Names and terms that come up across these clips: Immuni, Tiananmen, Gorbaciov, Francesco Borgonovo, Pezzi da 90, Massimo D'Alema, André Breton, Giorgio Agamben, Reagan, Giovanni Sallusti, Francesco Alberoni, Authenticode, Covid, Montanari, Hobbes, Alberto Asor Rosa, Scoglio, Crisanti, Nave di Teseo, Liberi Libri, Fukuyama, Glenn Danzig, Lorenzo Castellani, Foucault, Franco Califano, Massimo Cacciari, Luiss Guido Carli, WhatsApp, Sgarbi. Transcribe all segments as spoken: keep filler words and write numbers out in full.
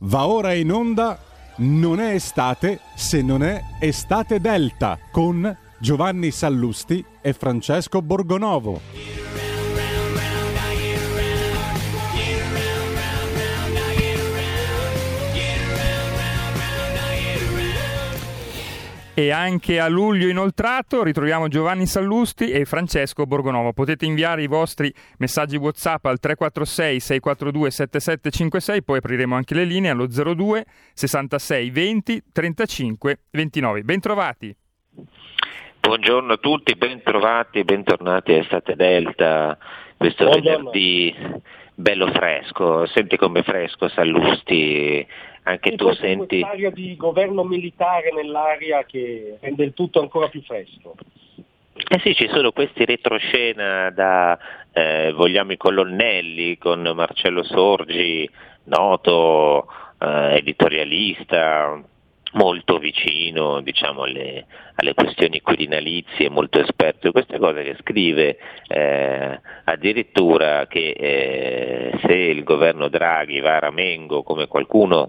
Va ora in onda Non è estate se non è estate delta con Giovanni Sallusti e Francesco Borgonovo. E anche a luglio inoltrato ritroviamo Giovanni Sallusti e Francesco Borgonovo. Potete inviare i vostri messaggi WhatsApp al tre quattro sei sei quattro due sette sette cinque sei, poi apriremo anche le linee allo zero due sessantasei venti trentacinque ventinove. Bentrovati. Buongiorno a tutti, bentrovati e bentornati a Estate Delta, questo Buongiorno. venerdì bello fresco. Senti com'è fresco Sallusti. Anche tu senti un'area di governo militare nell'area che rende il tutto ancora più fresco. Eh sì, ci sono questi retroscena da eh, vogliamo i colonnelli con Marcello Sorgi, noto eh, editorialista, molto vicino diciamo alle, alle questioni quirinalizie, molto esperto di queste cose, che scrive eh, addirittura che eh, se il governo Draghi va a ramengo come qualcuno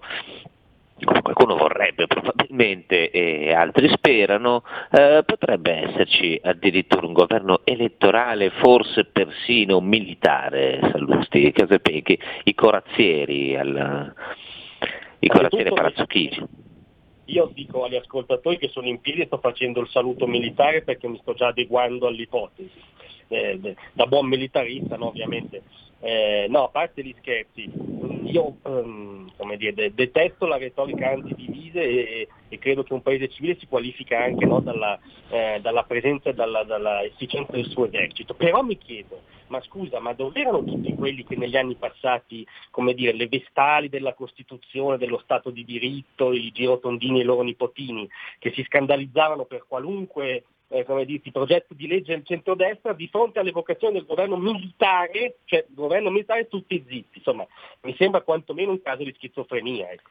come qualcuno vorrebbe probabilmente e altri sperano, eh, potrebbe esserci addirittura un governo elettorale, forse persino militare. Sallusti, Casapechi, i corazzieri al, i corazzieri Palazzucchini. Io dico agli ascoltatori che sono in piedi e sto facendo il saluto militare perché mi sto già adeguando all'ipotesi, eh, da buon militarista, no, ovviamente. Eh, no, a parte gli scherzi, io um, come dire, detesto la retorica antidivisa e, e credo che un paese civile si qualifica anche no, dalla, eh, dalla presenza e dalla, dalla efficienza del suo esercito. Però mi chiedo, ma scusa, ma dove erano tutti quelli che negli anni passati, come dire, le vestali della Costituzione, dello Stato di diritto, i girotondini e i loro nipotini, che si scandalizzavano per qualunque Eh, come dirti, progetto di legge del centrodestra di fronte all'evocazione del governo militare, cioè governo militare tutti zitti, insomma mi sembra quantomeno un caso di schizofrenia. Ecco.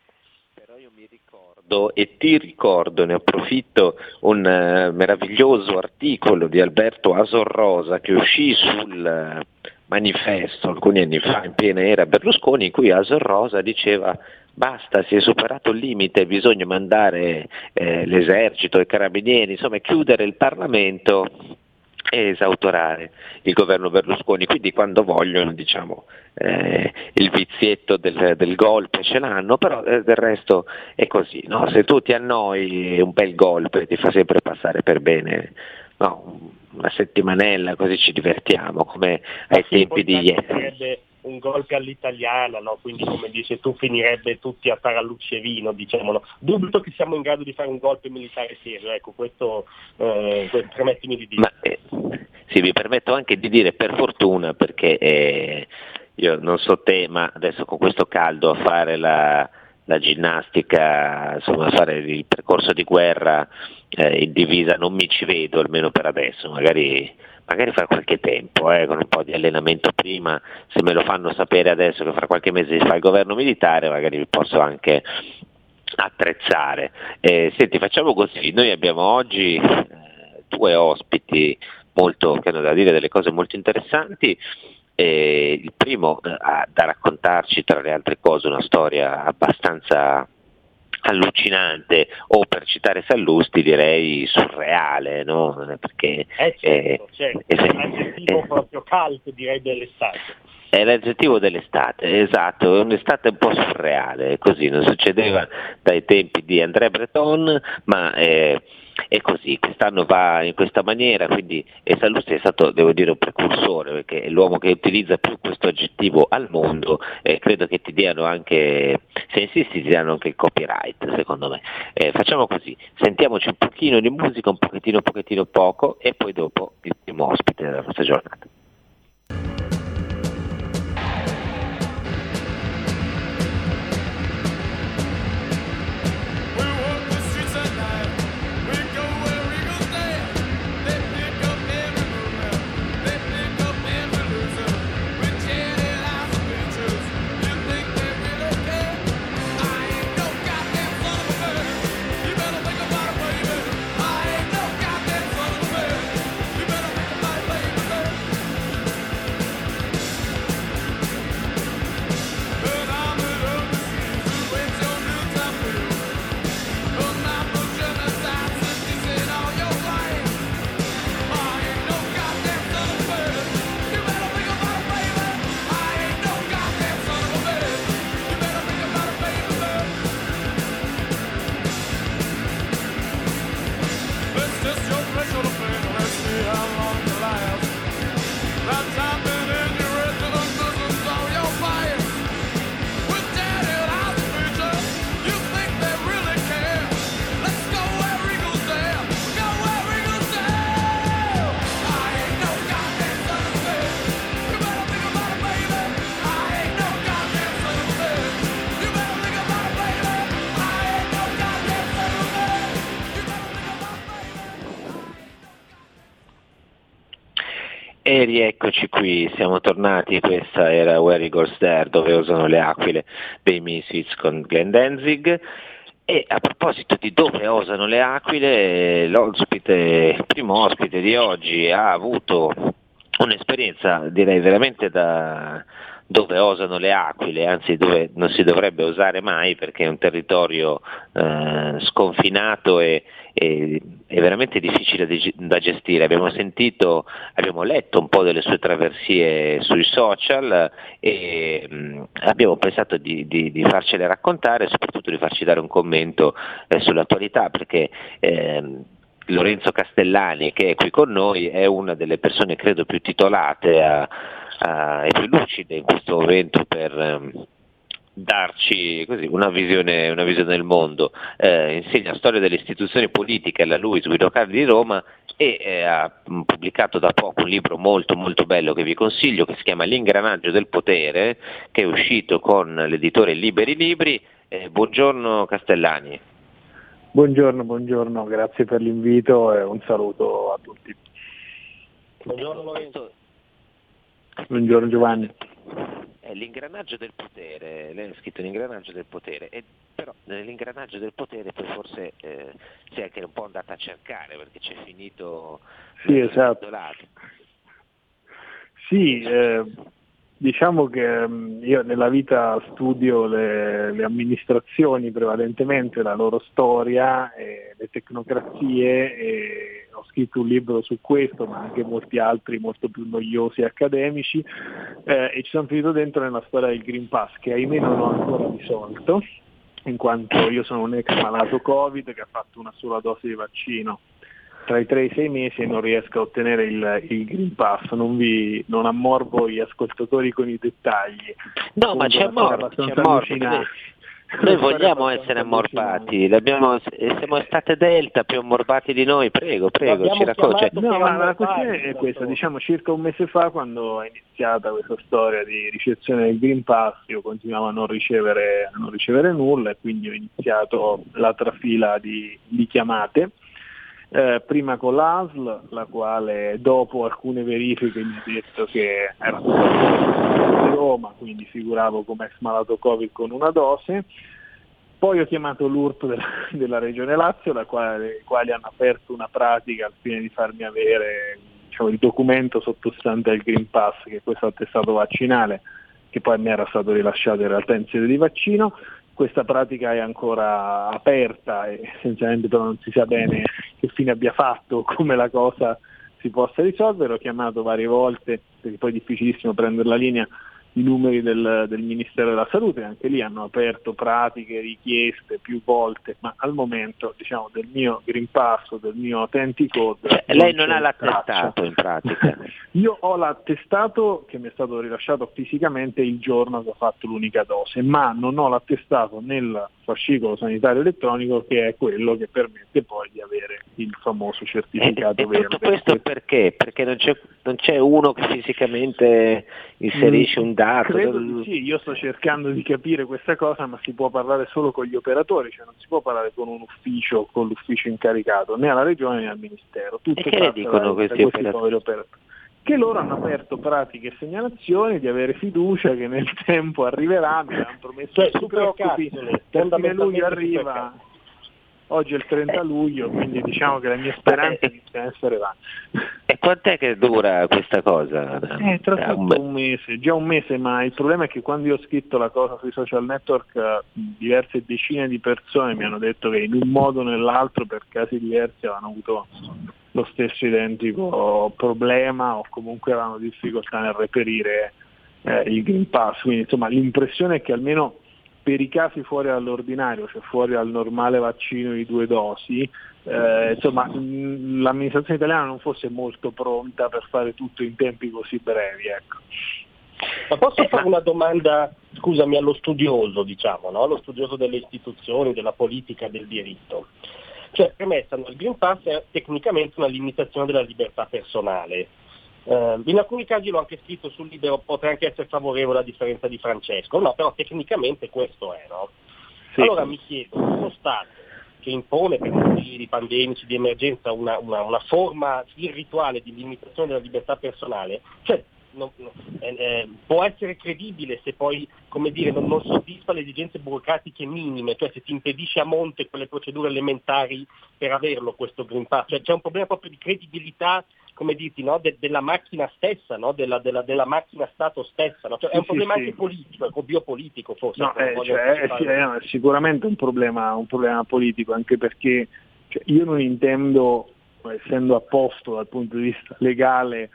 Però io mi ricordo e ti ricordo, ne approfitto, un uh, meraviglioso articolo di Alberto Asor Rosa che uscì sul uh, manifesto alcuni anni fa in piena era Berlusconi, in cui Asor Rosa diceva: basta, si è superato il limite, bisogna mandare eh, l'esercito, i carabinieri, insomma chiudere il Parlamento e esautorare il governo Berlusconi. Quindi quando vogliono, diciamo, eh, il vizietto del, del golpe ce l'hanno, però eh, del resto è così, no? Se tu ti annoi un bel golpe ti fa sempre passare per bene, no? Una settimanella così ci divertiamo, come ai tempi di ieri. Un golpe all'italiana, no? Quindi come dice tu finirebbe tutti a tarallucci e vino, diciamo, no? Dubito che siamo in grado di fare un golpe militare serio, ecco, questo eh, permettimi di dire. Ma, eh, sì, mi permetto anche di dire per fortuna, perché eh, io non so te, ma adesso con questo caldo a fare la, la ginnastica, insomma a fare il percorso di guerra eh, in divisa non mi ci vedo, almeno per adesso, magari... magari fra qualche tempo, eh, con un po' di allenamento prima, se me lo fanno sapere adesso che fra qualche mese si fa il governo militare, magari vi posso anche attrezzare. Eh, senti, facciamo così, noi abbiamo oggi eh, due ospiti molto, che hanno da dire delle cose molto interessanti. Eh, il primo eh, ha da raccontarci, tra le altre cose, una storia abbastanza allucinante, o per citare Sallusti direi surreale, no? Perché eh certo, è, certo. È, è l'aggettivo è, proprio caldo direi dell'estate. È l'aggettivo dell'estate, esatto, è un'estate un po' surreale, così non succedeva dai tempi di André Breton, ma è, è così, quest'anno va in questa maniera, quindi e Sallusti è stato, devo dire, un precursore, perché è l'uomo che utilizza più questo aggettivo al mondo, e credo che ti diano anche, se insisti, ti danno anche il copyright, secondo me. Eh, facciamo così, sentiamoci un pochino di musica, un pochettino, un pochettino poco, e poi dopo il primo ospite della nostra giornata. E rieccoci qui, siamo tornati, questa era Where Eagles Dare, dove usano le aquile dei Misfits con Glenn Danzig. E a proposito di dove osano le aquile, l'ospite, il primo ospite di oggi ha avuto un'esperienza, direi veramente da dove osano le aquile, anzi dove non si dovrebbe osare mai, perché è un territorio eh, sconfinato e è veramente difficile da gestire. Abbiamo sentito, abbiamo letto un po' delle sue traversie sui social e abbiamo pensato di, di, di farcele raccontare e soprattutto di farci dare un commento eh, sull'attualità, perché eh, Lorenzo Castellani, che è qui con noi, è una delle persone credo più titolate a, a, e più lucide in questo momento per eh, darci così una visione una visione del mondo. Eh, insegna storia delle istituzioni politiche alla Luiss Guido Carli di Roma e eh, ha pubblicato da poco un libro molto molto bello che vi consiglio, che si chiama L'ingranaggio del potere, che è uscito con l'editore Liberi Libri. Eh, buongiorno Castellani. Buongiorno, buongiorno, grazie per l'invito e un saluto a tutti. Buongiorno Lorenzo. Buongiorno Giovanni. L'ingranaggio del potere, lei ha scritto l'ingranaggio del potere, e però nell'ingranaggio del potere poi forse eh, si è anche un po' andata a cercare, perché c'è finito. Sì, esatto. Sì, eh, diciamo che io nella vita studio le, le amministrazioni prevalentemente, la loro storia, e le tecnocrazie, e ho scritto un libro su questo, ma anche molti altri molto più noiosi accademici, eh, e ci sono finito dentro nella storia del Green Pass, che ahimè non ho ancora risolto, in quanto io sono un ex malato Covid che ha fatto una sola dose di vaccino tra i tre e i sei mesi e non riesco a ottenere il, il Green Pass. Non vi non ammorbo gli ascoltatori con i dettagli. No, appunto, ma c'è morbo, c'è morbo. Noi vogliamo essere ammorbati, l'abbiamo, siamo state Delta più ammorbati di noi, prego, prego, l'abbiamo ci racconta. No, ma la questione è questa, diciamo circa un mese fa, quando è iniziata questa storia di ricezione del Green Pass, io continuavo a non ricevere, a non ricevere nulla, e quindi ho iniziato la trafila di, di chiamate. Eh, prima con l'A S L, la quale dopo alcune verifiche mi ha detto che era di Roma, quindi figuravo come ex malato Covid con una dose. Poi ho chiamato l'U R P della, della Regione Lazio, la quale, quali hanno aperto una pratica al fine di farmi avere, diciamo, il documento sottostante al Green Pass, che è questo attestato vaccinale, che poi mi era stato rilasciato in realtà in sede di vaccino. Questa pratica è ancora aperta e essenzialmente però non si sa bene che fine abbia fatto, come la cosa si possa risolvere. Ho chiamato varie volte, perché poi è difficilissimo prendere la linea, i numeri del, del Ministero della Salute, anche lì hanno aperto pratiche, richieste più volte, ma al momento, diciamo, del mio Green Pass, del mio Authenticode, cioè, lei non ha l'attestato in pratica? Io ho l'attestato che mi è stato rilasciato fisicamente il giorno che ho fatto l'unica dose, ma non ho l'attestato nel fascicolo sanitario elettronico, che è quello che permette poi di avere il famoso certificato e, e verde. Tutto questo perché? Perché non c'è, non c'è uno che fisicamente inserisce mm. un dato. Credo di sì, io sto cercando di capire questa cosa, ma si può parlare solo con gli operatori, cioè non si può parlare con un ufficio, con l'ufficio incaricato, né alla regione né al ministero. Tutto e che le dicono questi, questi operatori? operatori? Che loro hanno aperto pratiche e segnalazioni, di avere fiducia che nel tempo arriverà, mi hanno promesso, cioè, che si preoccupi, l'ultimo luglio arriva. Oggi è il trenta luglio, quindi diciamo che la mia speranza di essere là. E quant'è che dura questa cosa? Eh, tra un mese, già un mese, ma il problema è che quando io ho scritto la cosa sui social network, diverse decine di persone mi hanno detto che in un modo o nell'altro, per casi diversi, avevano avuto lo stesso identico problema o comunque avevano difficoltà nel reperire eh, il Green Pass. Quindi insomma l'impressione è che almeno per i casi fuori dall'ordinario, cioè fuori al normale vaccino di due dosi, eh, insomma l'amministrazione italiana non fosse molto pronta per fare tutto in tempi così brevi, ecco. Ma posso eh, fare ma... una domanda, scusami, allo studioso, diciamo, no? Allo studioso delle istituzioni, della politica, del diritto. Cioè, premessano, il Green Pass è tecnicamente una limitazione della libertà personale. Uh, in alcuni casi, l'ho anche scritto sul libro, potrei anche essere favorevole a differenza di Francesco, no, però tecnicamente questo è, no? Sì. Allora mi chiedo, sono state che impone per motivi pandemici, di emergenza, una, una, una forma irrituale di limitazione della libertà personale, cioè non, non, eh, può essere credibile se poi, come dire, non, non soddisfa le esigenze burocratiche minime, cioè se ti impedisce a monte quelle procedure elementari per averlo questo Green Pass, cioè c'è un problema proprio di credibilità, come dirti, no? De, della macchina stessa, no? della, della, della macchina Stato stessa, no? Cioè, sì, è un problema sì, anche sì. politico, ecco, biopolitico forse. No, eh, cioè, sì, è sicuramente un problema, un problema politico, anche perché cioè, io non intendo, essendo a posto dal punto di vista legale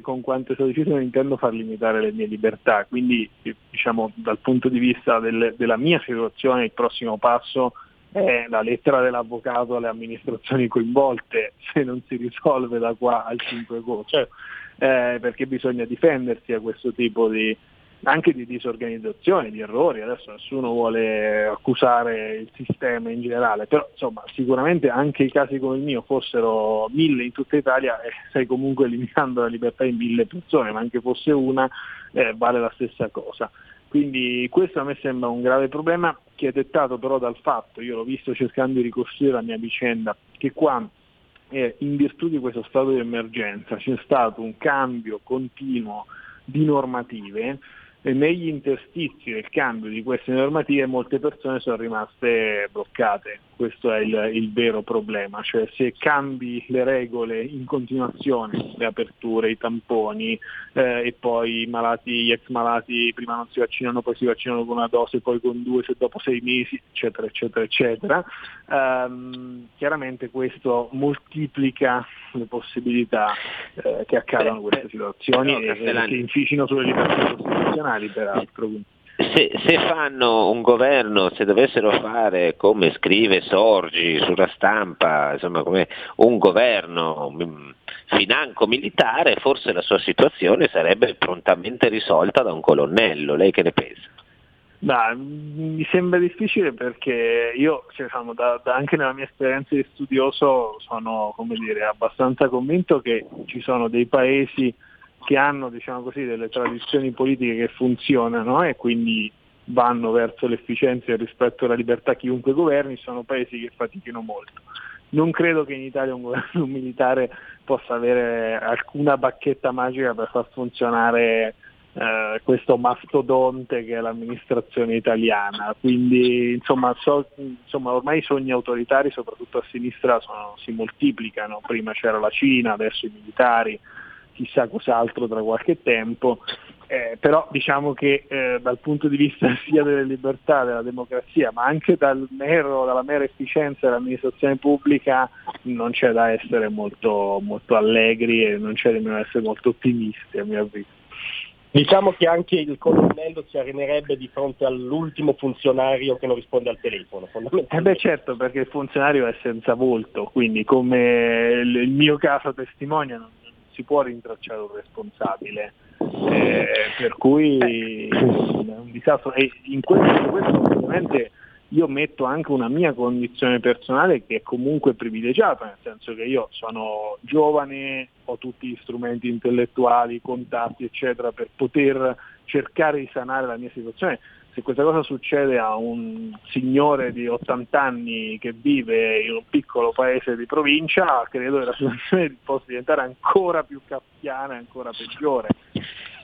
con quanto è stato deciso, non intendo far limitare le mie libertà, quindi diciamo dal punto di vista del, della mia situazione il prossimo passo è la lettera dell'avvocato alle amministrazioni coinvolte, se non si risolve da qua al cinque agosto, eh, perché bisogna difendersi a questo tipo di anche di disorganizzazione, di errori. Adesso nessuno vuole accusare il sistema in generale, però insomma sicuramente anche i casi come il mio fossero mille in tutta Italia e eh, stai comunque limitando la libertà di mille persone, ma anche fosse una eh, vale la stessa cosa. Quindi questo a me sembra un grave problema che è dettato però dal fatto, io l'ho visto cercando di ricostruire la mia vicenda, che qua eh, in virtù di questo stato di emergenza c'è stato un cambio continuo di normative e negli interstizi del cambio di queste normative molte persone sono rimaste bloccate. Questo è il, il vero problema, cioè se cambi le regole in continuazione, le aperture, i tamponi eh, e poi i malati, gli ex malati prima non si vaccinano, poi si vaccinano con una dose, poi con due, se dopo sei mesi, eccetera, eccetera, eccetera, ehm, chiaramente questo moltiplica le possibilità eh, che accadano queste situazioni no, e, e che inficino sulle libertà costituzionali. Peraltro. Se, se fanno un governo, se dovessero fare come scrive Sorgi sulla stampa, insomma come un governo financo militare, forse la sua situazione sarebbe prontamente risolta da un colonnello. Lei che ne pensa? Nah, mi sembra difficile perché io cioè, diciamo, da, da anche nella mia esperienza di studioso sono come dire, abbastanza convinto che ci sono dei paesi che hanno diciamo così delle tradizioni politiche che funzionano e quindi vanno verso l'efficienza e il rispetto alla libertà chiunque governi, sono paesi che fatichino molto. Non credo che in Italia un governo militare possa avere alcuna bacchetta magica per far funzionare eh, questo mastodonte che è l'amministrazione italiana, quindi insomma, so, insomma ormai i sogni autoritari soprattutto a sinistra sono, si moltiplicano, prima c'era la Cina, adesso i militari, chissà cos'altro tra qualche tempo, eh, però diciamo che eh, dal punto di vista sia delle libertà, della democrazia, ma anche dal mero, dalla mera efficienza dell'amministrazione pubblica non c'è da essere molto, molto allegri e non c'è nemmeno da essere molto ottimisti a mio avviso. Diciamo che anche il colonnello ci arenerebbe di fronte all'ultimo funzionario che non risponde al telefono. Eh beh certo, perché il funzionario è senza volto, quindi come il mio caso testimonia non si può rintracciare un responsabile, eh, per cui è un disastro. E in questo, in questo ovviamente io metto anche una mia condizione personale che è comunque privilegiata, nel senso che io sono giovane, ho tutti gli strumenti intellettuali, contatti eccetera per poter cercare di sanare la mia situazione. Se questa cosa succede a un signore di ottanta anni che vive in un piccolo paese di provincia, credo che la situazione possa diventare ancora più kafkiana e ancora peggiore.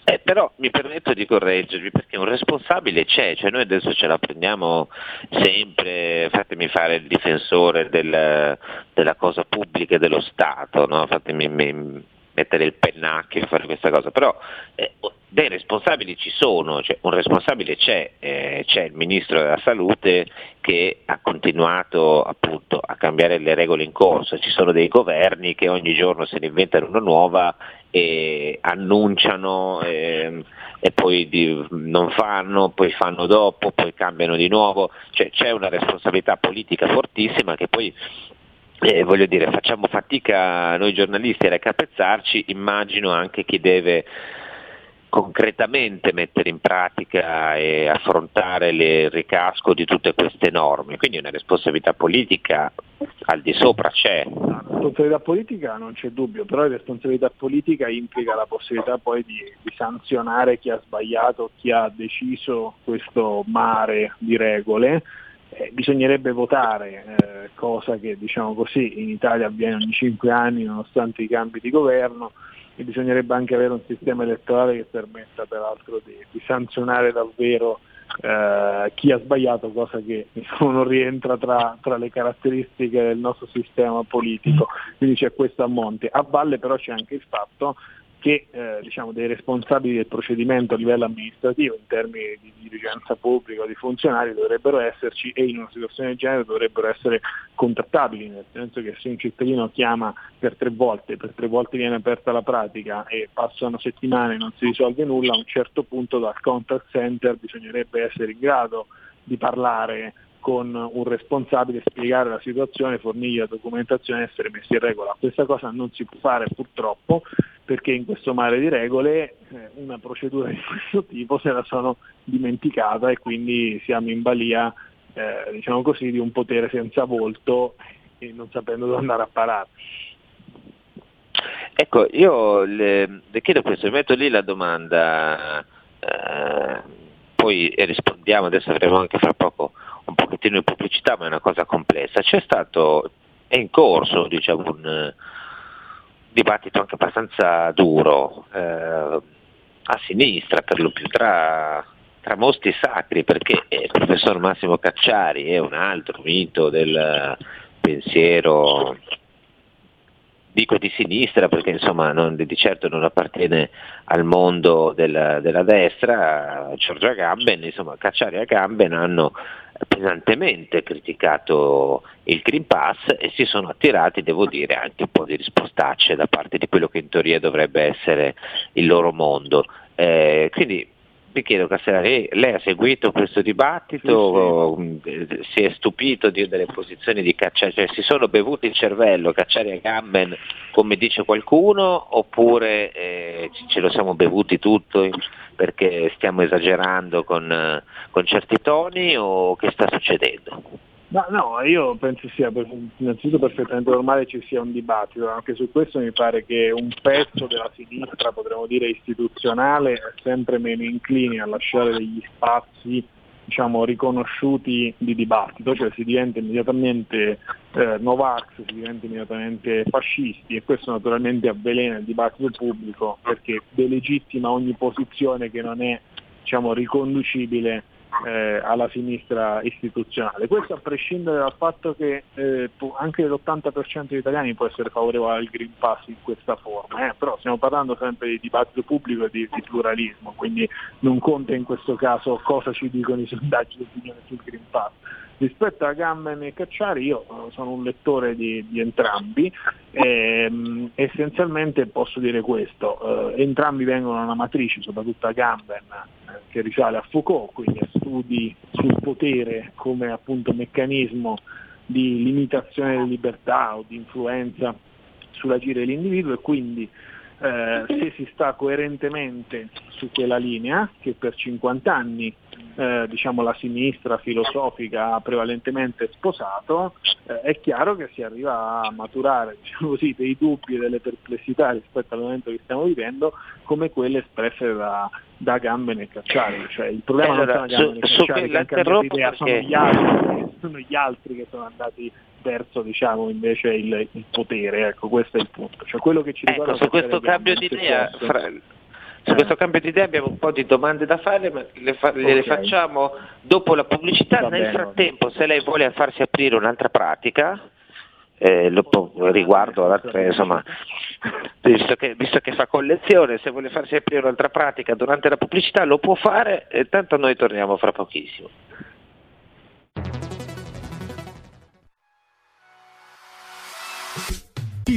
Eh, però mi permetto di correggervi, perché un responsabile c'è, cioè noi adesso ce la prendiamo sempre, fatemi fare il difensore del, della cosa pubblica e dello Stato, no? Fatemi mi, mettere il pennacchio e fare questa cosa, però eh, dei responsabili ci sono, cioè un responsabile c'è, eh, c'è il Ministro della Salute che ha continuato appunto a cambiare le regole in corso, ci sono dei governi che ogni giorno se ne inventano una nuova e annunciano eh, e poi di, non fanno, poi fanno dopo, poi cambiano di nuovo, cioè c'è una responsabilità politica fortissima che poi Eh, voglio dire, facciamo fatica noi giornalisti a raccapezzarci, immagino anche chi deve concretamente mettere in pratica e affrontare il ricasco di tutte queste norme, quindi una responsabilità politica al di sopra c'è. La responsabilità politica non c'è dubbio, però la responsabilità politica implica la possibilità poi di, di sanzionare chi ha sbagliato, chi ha deciso questo mare di regole, eh, bisognerebbe votare, eh, cosa che diciamo così in Italia avviene ogni cinque anni nonostante i cambi di governo, e bisognerebbe anche avere un sistema elettorale che permetta peraltro di, di sanzionare davvero eh, chi ha sbagliato, cosa che insomma, non rientra tra, tra le caratteristiche del nostro sistema politico, quindi c'è questo a monte. A valle però c'è anche il fatto che eh, diciamo dei responsabili del procedimento a livello amministrativo in termini di dirigenza pubblica o di funzionari dovrebbero esserci, e in una situazione del genere dovrebbero essere contattabili, nel senso che se un cittadino chiama per tre volte, per tre volte viene aperta la pratica e passano settimane e non si risolve nulla, a un certo punto dal contact center bisognerebbe essere in grado di parlare con un responsabile, spiegare la situazione, fornire la documentazione e essere messi in regola. Questa cosa non si può fare purtroppo, perché in questo mare di regole eh, una procedura di questo tipo se la sono dimenticata, e quindi siamo in balia eh, diciamo così di un potere senza volto e non sapendo dove andare a parare. Ecco, io le, le chiedo questo, metto lì la domanda, eh, poi e rispondiamo, adesso avremo anche fra poco un pochettino di pubblicità, ma è una cosa complessa. C'è stato, è in corso diciamo un dibattito anche abbastanza duro eh, a sinistra, per lo più tra, tra mostri sacri, perché il professor Massimo Cacciari è un altro mito del pensiero, dico di sinistra perché insomma non, di certo non appartiene al mondo della, della destra. Giorgio Agamben, insomma Cacciari e Agamben hanno pesantemente criticato il Green Pass e si sono attirati, devo dire, anche un po' di rispostacce da parte di quello che in teoria dovrebbe essere il loro mondo. Eh, quindi vi chiedo, Castellani, lei ha seguito questo dibattito? Sì, sì. Si è stupito di, delle posizioni di Cacciari? Cioè, si sono bevuti il cervello Cacciari e Agamben, come dice qualcuno, oppure eh, ce lo siamo bevuti tutto perché stiamo esagerando con, con certi toni, o che sta succedendo? No, no, io penso sia innanzitutto perfettamente normale ci sia un dibattito, anche su questo mi pare che un pezzo della sinistra, potremmo dire istituzionale, è sempre meno incline a lasciare degli spazi diciamo riconosciuti di dibattito, cioè si diventa immediatamente eh, Novax, si diventa immediatamente fascisti, e questo naturalmente avvelena il dibattito pubblico perché delegittima ogni posizione che non è diciamo riconducibile Eh, alla sinistra istituzionale. Questo a prescindere dal fatto che eh, anche l'ottanta per cento degli italiani può essere favorevole al Green Pass in questa forma, eh? Però stiamo parlando sempre di dibattito pubblico e di, di pluralismo, quindi non conta in questo caso cosa ci dicono i sondaggi di opinione sul Green Pass. Rispetto a Gamben e Cacciari, io sono un lettore di, di entrambi, e, essenzialmente posso dire questo, eh, entrambi vengono da una matrice, soprattutto a Gamben, eh, che risale a Foucault, quindi a studi sul potere come appunto meccanismo di limitazione delle libertà o di influenza sull'agire dell'individuo, e quindi eh, se si sta coerentemente su quella linea che per cinquanta anni Eh, diciamo la sinistra filosofica ha prevalentemente sposato, eh, è chiaro che si arriva a maturare diciamo così, dei dubbi e delle perplessità rispetto al momento che stiamo vivendo, come quelle espresse da, da Agamben e Cacciari. Cioè, il problema allora, non sono Agamben e Cacciari che hanno cambiato idea, perché... sono, gli altri, sono gli altri che sono andati verso diciamo invece il, il potere, ecco, questo è il punto. Cioè, quello che ci ecco, su questo cambio di idea Su questo cambio di idea abbiamo un po' di domande da fare, ma le, fa- okay. le facciamo dopo la pubblicità. Va Nel bene, frattempo, se lei vuole farsi aprire un'altra pratica, eh, lo po- riguardo all'altra, insomma, visto che, visto che fa collezione, se vuole farsi aprire un'altra pratica durante la pubblicità lo può fare, e tanto noi torniamo fra pochissimo. Chi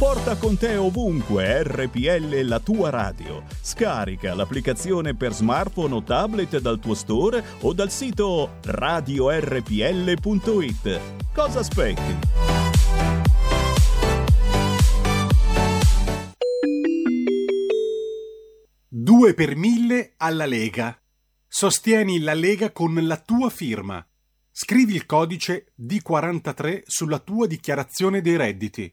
Porta con te ovunque R P L, la tua radio. Scarica l'applicazione per smartphone o tablet dal tuo store o dal sito radio r p l punto it. Cosa aspetti? due per mille alla Lega. Sostieni la Lega con la tua firma. Scrivi il codice D quarantatré sulla tua dichiarazione dei redditi.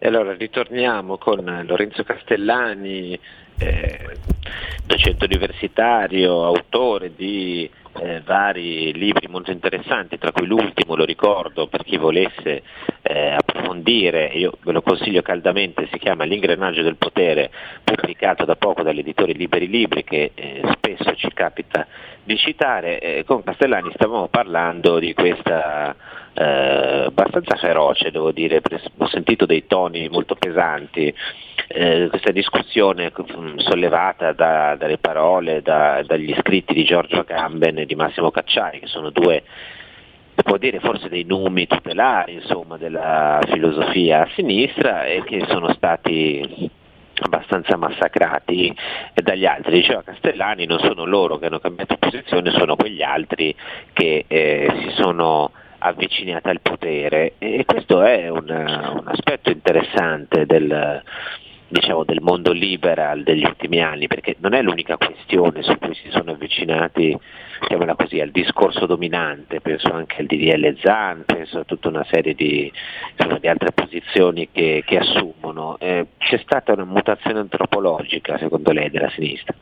E allora ritorniamo con Lorenzo Castellani, eh, docente universitario, autore di eh, vari libri molto interessanti, tra cui l'ultimo, lo ricordo, per chi volesse eh, approfondire, io ve lo consiglio caldamente, si chiama L'ingrenaggio del potere, pubblicato da poco dall'editore Liberi Libri, che eh, spesso ci capita di citare. Eh, con Castellani stavamo parlando di questa... Eh, abbastanza feroce, devo dire, ho sentito dei toni molto pesanti, eh, questa discussione sollevata da, dalle parole, da, dagli scritti di Giorgio Agamben e di Massimo Cacciari, che sono due, può dire, forse dei nomi tutelari, insomma, della filosofia a sinistra, e che sono stati abbastanza massacrati dagli altri. Diceva Castellani, non sono loro che hanno cambiato posizione, sono quegli altri che eh, si sono avvicinata al potere, e questo è un, un aspetto interessante del, diciamo, del mondo liberal degli ultimi anni, perché non è l'unica questione su cui si sono avvicinati, chiamiamola così, al discorso dominante. Penso anche al D D L Zan, penso a tutta una serie di, insomma, di altre posizioni che, che assumono. Eh, c'è stata una mutazione antropologica, secondo lei, della sinistra?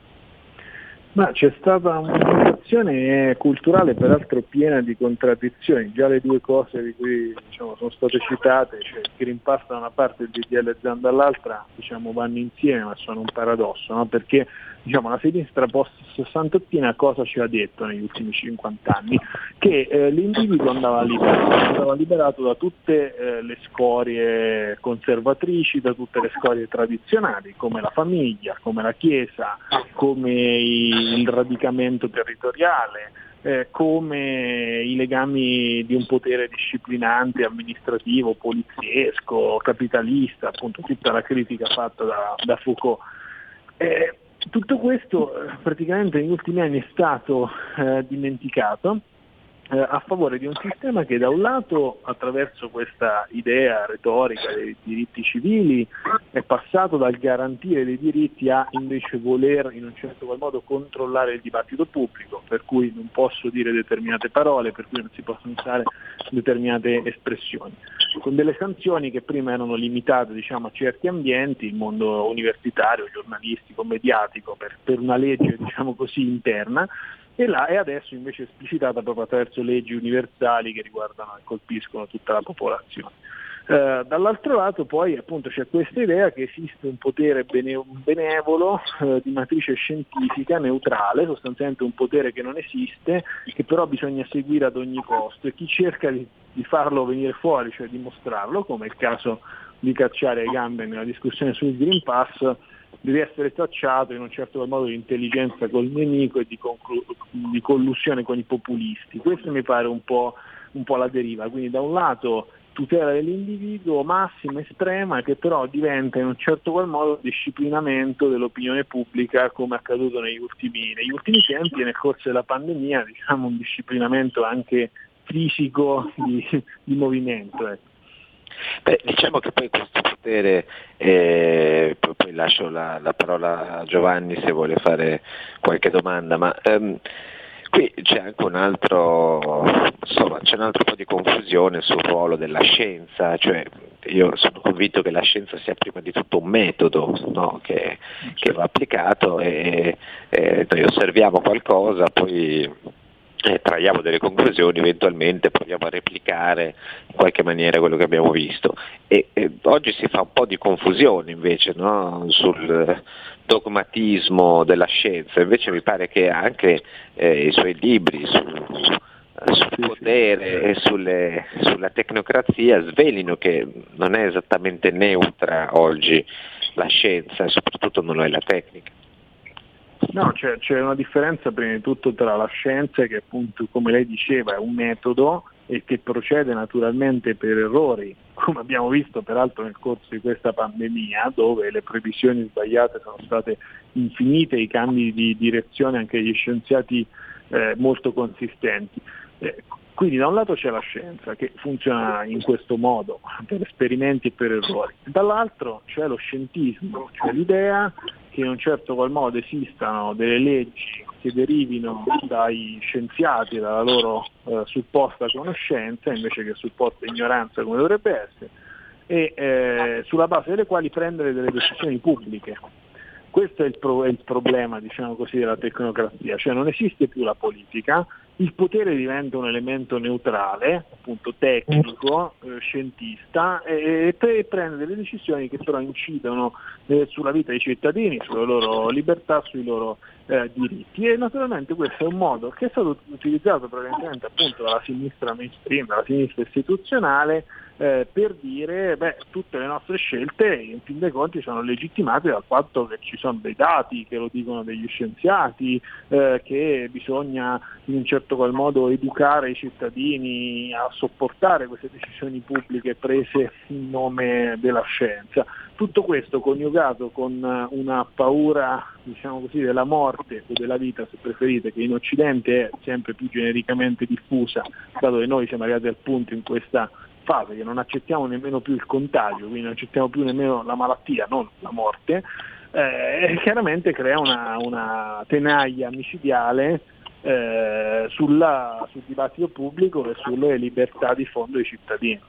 Ma c'è stata una situazione culturale peraltro piena di contraddizioni, già le due cose di cui, diciamo, sono state citate, cioè il Green Pass da una parte e il D D L Zan dall'altra, diciamo, vanno insieme ma sono un paradosso, no? Perché, diciamo, la sinistra post-sessantottina cosa ci ha detto negli ultimi cinquanta anni? Che eh, l'individuo andava liberato, andava liberato da tutte eh, le scorie conservatrici, da tutte le scorie tradizionali, come la famiglia, come la chiesa, come i il radicamento territoriale, eh, come i legami di un potere disciplinante, amministrativo, poliziesco, capitalista, appunto tutta la critica fatta da, da Foucault. Eh, tutto questo praticamente negli ultimi anni è stato eh, dimenticato eh, a favore di un sistema che da un lato, attraverso questa idea retorica dei diritti civili, è passato dal garantire dei diritti a invece voler in un certo qual modo controllare il dibattito pubblico, per cui non posso dire determinate parole, per cui non si possono usare determinate espressioni, con delle sanzioni che prima erano limitate, diciamo, a certi ambienti, il mondo universitario, giornalistico, mediatico, per, per una legge, diciamo così, interna, e là è adesso invece esplicitata proprio attraverso leggi universali che riguardano e colpiscono tutta la popolazione. Eh, dall'altro lato poi appunto c'è questa idea che esiste un potere bene, benevolo eh, di matrice scientifica, neutrale, sostanzialmente un potere che non esiste, che però bisogna seguire ad ogni costo, e chi cerca di, di farlo venire fuori, cioè dimostrarlo, come il caso di Cacciari e Agamben nella discussione sul Green Pass, deve essere tacciato in un certo modo di intelligenza col nemico e di, conclu- di collusione con i populisti. Questo mi pare un po', un po' la deriva, quindi da un lato tutela dell'individuo massima, estrema, che però diventa in un certo qual modo disciplinamento dell'opinione pubblica, come è accaduto negli ultimi, negli ultimi tempi e nel corso della pandemia, diciamo un disciplinamento anche fisico di, di movimento. Ecco. Beh, diciamo che poi questo potere, eh, poi lascio la, la parola a Giovanni se vuole fare qualche domanda, ma ehm, qui c'è anche un altro, insomma, c'è un altro po' di confusione sul ruolo della scienza, cioè io sono convinto che la scienza sia prima di tutto un metodo, no? che, che va applicato e, e noi osserviamo qualcosa, poi e traiamo delle conclusioni, eventualmente proviamo a replicare in qualche maniera quello che abbiamo visto. E, e oggi si fa un po' di confusione invece, no? Sul dogmatismo della scienza, invece mi pare che anche eh, i suoi libri sul, sul potere e sulle, sulla tecnocrazia svelino che non è esattamente neutra oggi la scienza, e soprattutto non lo è la tecnica. No, c'è, c'è una differenza prima di tutto tra la scienza, che appunto, come lei diceva, è un metodo e che procede naturalmente per errori, come abbiamo visto peraltro nel corso di questa pandemia, dove le previsioni sbagliate sono state infinite, i cambi di direzione anche degli scienziati eh, molto consistenti. Eh, quindi da un lato c'è la scienza che funziona in questo modo, per esperimenti e per errori, dall'altro c'è lo scientismo, cioè l'idea che in un certo qual modo esistano delle leggi che derivino dai scienziati, dalla loro eh, supposta conoscenza, invece che supposta ignoranza come dovrebbe essere, e eh, sulla base delle quali prendere delle decisioni pubbliche. Questo è il, pro- è il problema, diciamo così, della tecnocrazia, cioè non esiste più la politica, il potere diventa un elemento neutrale, appunto tecnico, eh, scientista, e, e prende delle decisioni che però incidono eh, sulla vita dei cittadini, sulla loro libertà, sui loro eh, diritti. E naturalmente questo è un modo che è stato utilizzato prevalentemente appunto dalla sinistra mainstream, dalla sinistra istituzionale, eh, per dire beh, tutte le nostre scelte in fin dei conti sono legittimate dal fatto che ci sono dei dati, che lo dicono degli scienziati, eh, che bisogna in un certo qual modo educare i cittadini a sopportare queste decisioni pubbliche prese in nome della scienza. Tutto questo coniugato con una paura, diciamo così, della morte o della vita, se preferite, che in Occidente è sempre più genericamente diffusa, dato che noi siamo arrivati al punto in questa fase che non accettiamo nemmeno più il contagio, quindi non accettiamo più nemmeno la malattia, non la morte, eh, chiaramente crea una, una tenaglia micidiale Eh, sulla, sul dibattito pubblico e sulle libertà di fondo dei cittadini.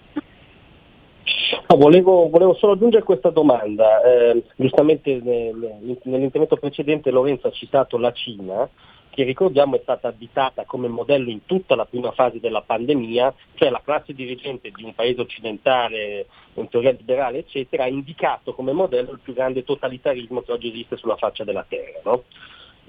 No, volevo, volevo solo aggiungere questa domanda. Eh, giustamente nel, nell'intervento precedente Lorenzo ha citato la Cina, che ricordiamo è stata additata come modello in tutta la prima fase della pandemia, cioè la classe dirigente di un paese occidentale, in teoria liberale, eccetera, ha indicato come modello il più grande totalitarismo che oggi esiste sulla faccia della terra, no?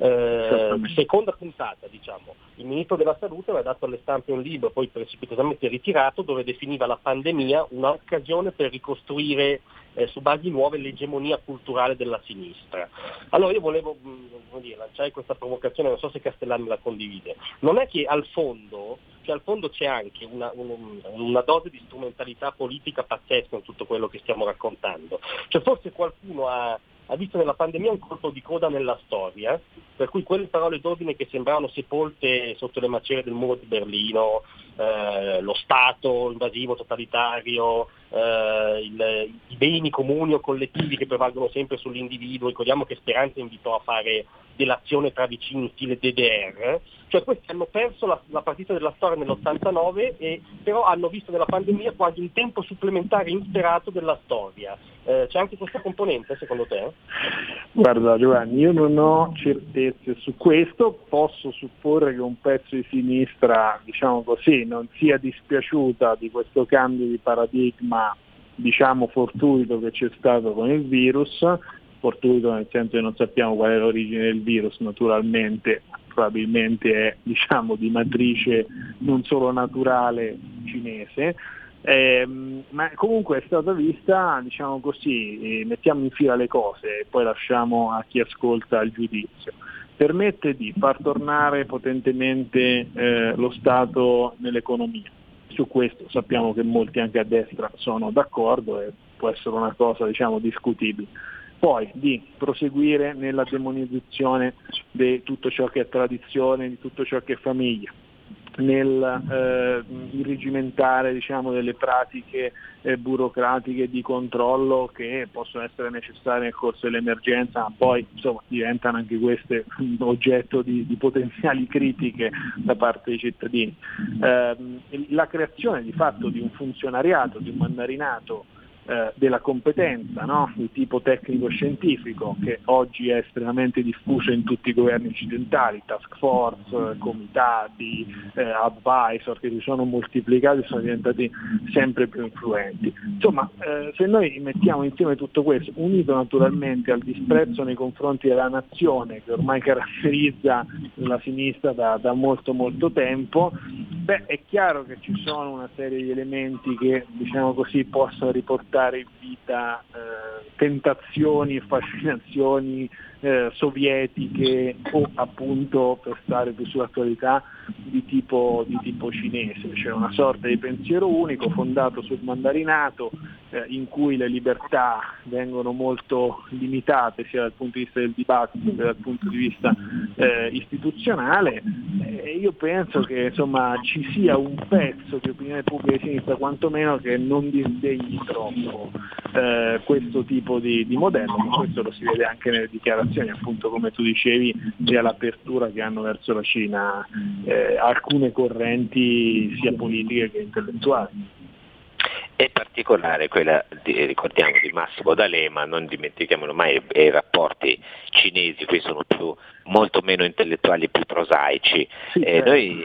Eh, seconda puntata, diciamo, il ministro della salute aveva dato alle stampe un libro poi precipitosamente ritirato, dove definiva la pandemia un'occasione per ricostruire eh, su basi nuove l'egemonia culturale della sinistra. Allora io volevo mh, dire, lanciare questa provocazione, non so se Castellani la condivide, non è che al fondo cioè al fondo c'è anche una, un, una dose di strumentalità politica pazzesca in tutto quello che stiamo raccontando, cioè forse qualcuno ha ha visto nella pandemia un colpo di coda nella storia, per cui quelle parole d'ordine che sembravano sepolte sotto le macerie del muro di Berlino, eh, lo Stato invasivo, totalitario, eh, il, i beni comuni o collettivi che prevalgono sempre sull'individuo, ricordiamo che Speranza invitò a fare dell'azione tra vicini in stile D D R, cioè questi hanno perso la, la partita della storia nell'ottantanove e però hanno visto nella pandemia quasi un tempo supplementare insperato della storia. Eh, c'è anche questa componente secondo te? Guarda Giovanni, io non ho certezze su questo, posso supporre che un pezzo di sinistra, diciamo così, non sia dispiaciuta di questo cambio di paradigma, diciamo fortuito, che c'è stato con il virus. Fortuito nel senso che non sappiamo qual è l'origine del virus, naturalmente, probabilmente è, diciamo, di matrice non solo naturale cinese, eh, ma comunque è stata vista, diciamo così, eh, mettiamo in fila le cose e poi lasciamo a chi ascolta il giudizio. Permette di far tornare potentemente eh, lo Stato nell'economia. Su questo sappiamo che molti anche a destra sono d'accordo e può essere una cosa, diciamo, discutibile. Poi di proseguire nella demonizzazione di tutto ciò che è tradizione, di tutto ciò che è famiglia, nel eh, irrigimentare, diciamo, delle pratiche eh, burocratiche di controllo che possono essere necessarie nel corso dell'emergenza, ma poi insomma diventano anche queste oggetto di, di potenziali critiche da parte dei cittadini. Eh, la creazione di fatto di un funzionariato, di un mandarinato della competenza, no? Di tipo tecnico-scientifico, che oggi è estremamente diffuso in tutti i governi occidentali, task force, comitati, eh, advisor, che si sono moltiplicati e sono diventati sempre più influenti. Insomma, eh, se noi mettiamo insieme tutto questo, unito naturalmente al disprezzo nei confronti della nazione che ormai caratterizza la sinistra da, da molto molto tempo, beh, è chiaro che ci sono una serie di elementi che, diciamo così, possono riportare in vita eh, tentazioni e fascinazioni eh, sovietiche o, appunto, per stare più sull'attualità, di tipo, di tipo cinese, cioè una sorta di pensiero unico fondato sul mandarinato eh, in cui le libertà vengono molto limitate sia dal punto di vista del dibattito che dal punto di vista eh, istituzionale. E io penso che, insomma, ci sia un pezzo di opinione pubblica di sinistra quantomeno che non disdegni troppo eh, questo tipo di, di modello, ma questo lo si vede anche nelle dichiarazioni, appunto, come tu dicevi, sia l'apertura che hanno verso la Cina eh, alcune correnti sia politiche che intellettuali. È particolare quella, di, ricordiamo, di Massimo D'Alema, non dimentichiamolo mai, e i rapporti cinesi qui sono più, molto meno intellettuali, più prosaici. Sì, eh, noi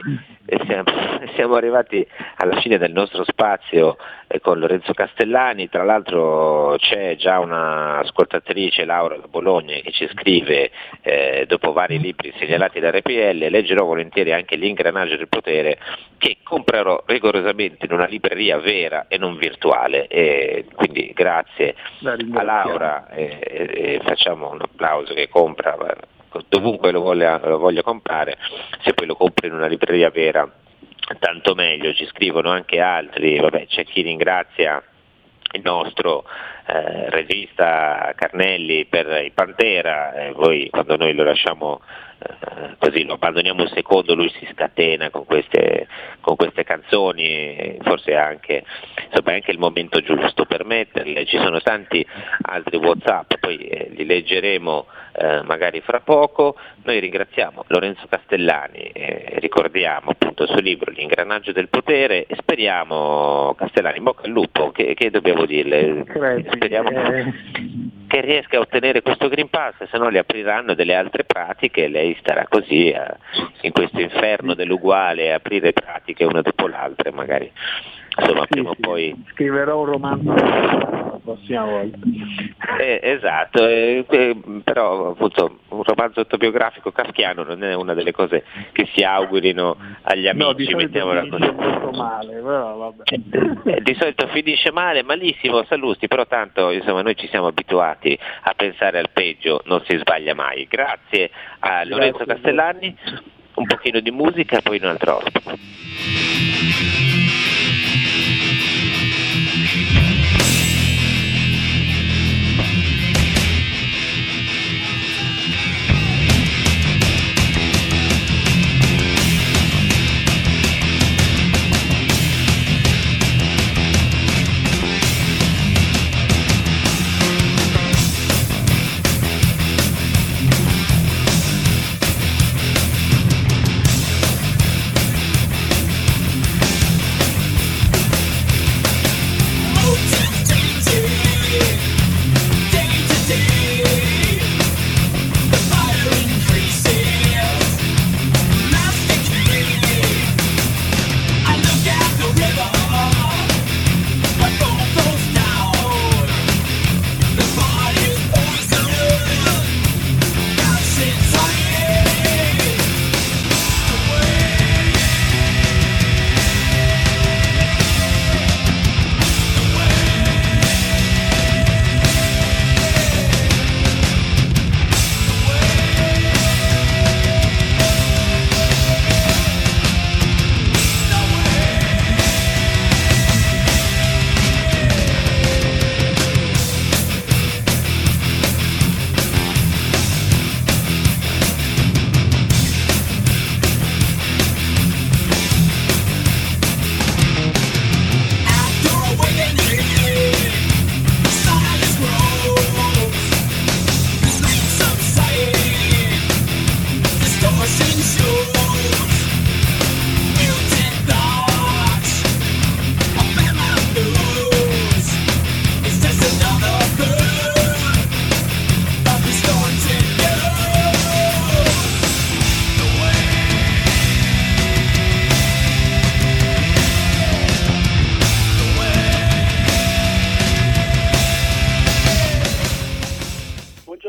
siamo, siamo arrivati alla fine del nostro spazio eh, con Lorenzo Castellani. Tra l'altro c'è già una ascoltatrice, Laura da Bologna, che ci scrive, eh, dopo vari libri segnalati da R P L, leggerò volentieri anche L'ingranaggio del potere, che comprerò rigorosamente in una libreria vera e non virtuale, e quindi grazie a Laura, e, e, e facciamo un applauso, che compra dovunque lo voglia, lo voglia comprare, se poi lo compra in una libreria vera tanto meglio. Ci scrivono anche altri, vabbè, c'è chi ringrazia il nostro eh, regista Carnelli per il Pantera, eh, voi quando noi lo lasciamo eh, così, lo abbandoniamo un secondo, lui si scatena con queste, con queste canzoni, forse anche, insomma, è anche il momento giusto per metterle. Ci sono tanti altri WhatsApp, poi eh, li leggeremo eh, magari fra poco. Noi ringraziamo Lorenzo Castellani, eh, ricordiamo appunto il suo libro L'ingranaggio del potere, e speriamo, Castellani, in bocca al lupo, che, che dobbiamo dirle, speriamo che riesca a ottenere questo Green Pass, se no le apriranno delle altre pratiche e lei starà così a, in questo inferno dell'uguale, a aprire pratiche una dopo l'altra, magari, insomma, sì, prima o sì. Poi scriverò un romanzo la prossima volta, eh, esatto, eh, eh, però appunto un romanzo autobiografico kafkiano non è una delle cose che si augurino agli amici, no, di solito finisce molto male, però vabbè. Eh, eh, di solito finisce male, malissimo, Sallusti, però tanto, insomma, noi ci siamo abituati a pensare al peggio, non si sbaglia mai. Grazie a Lorenzo Grazie. Castellani, un pochino di musica, poi un altro ospite.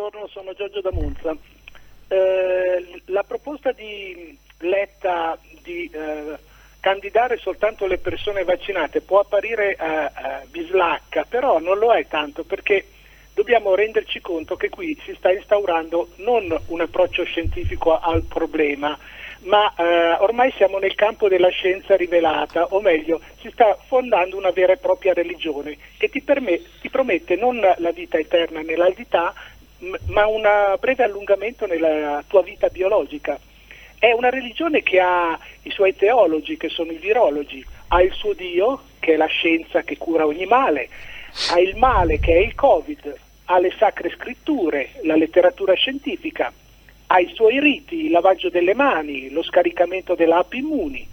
buongiorno, sono Giorgio da Monza. Eh, la proposta di Letta di eh, candidare soltanto le persone vaccinate può apparire eh, bislacca, però non lo è tanto, perché dobbiamo renderci conto che qui si sta instaurando non un approccio scientifico al problema, ma eh, ormai siamo nel campo della scienza rivelata, o meglio, si sta fondando una vera e propria religione che ti, permet- ti promette non la vita eterna nell'aldilà, m- ma un breve allungamento nella tua vita biologica. È una religione che ha i suoi teologi, che sono i virologi, ha il suo Dio, che è la scienza che cura ogni male, ha il male, che è il Covid, ha le sacre scritture, la letteratura scientifica, ha i suoi riti, il lavaggio delle mani, lo scaricamento dell'app Immuni,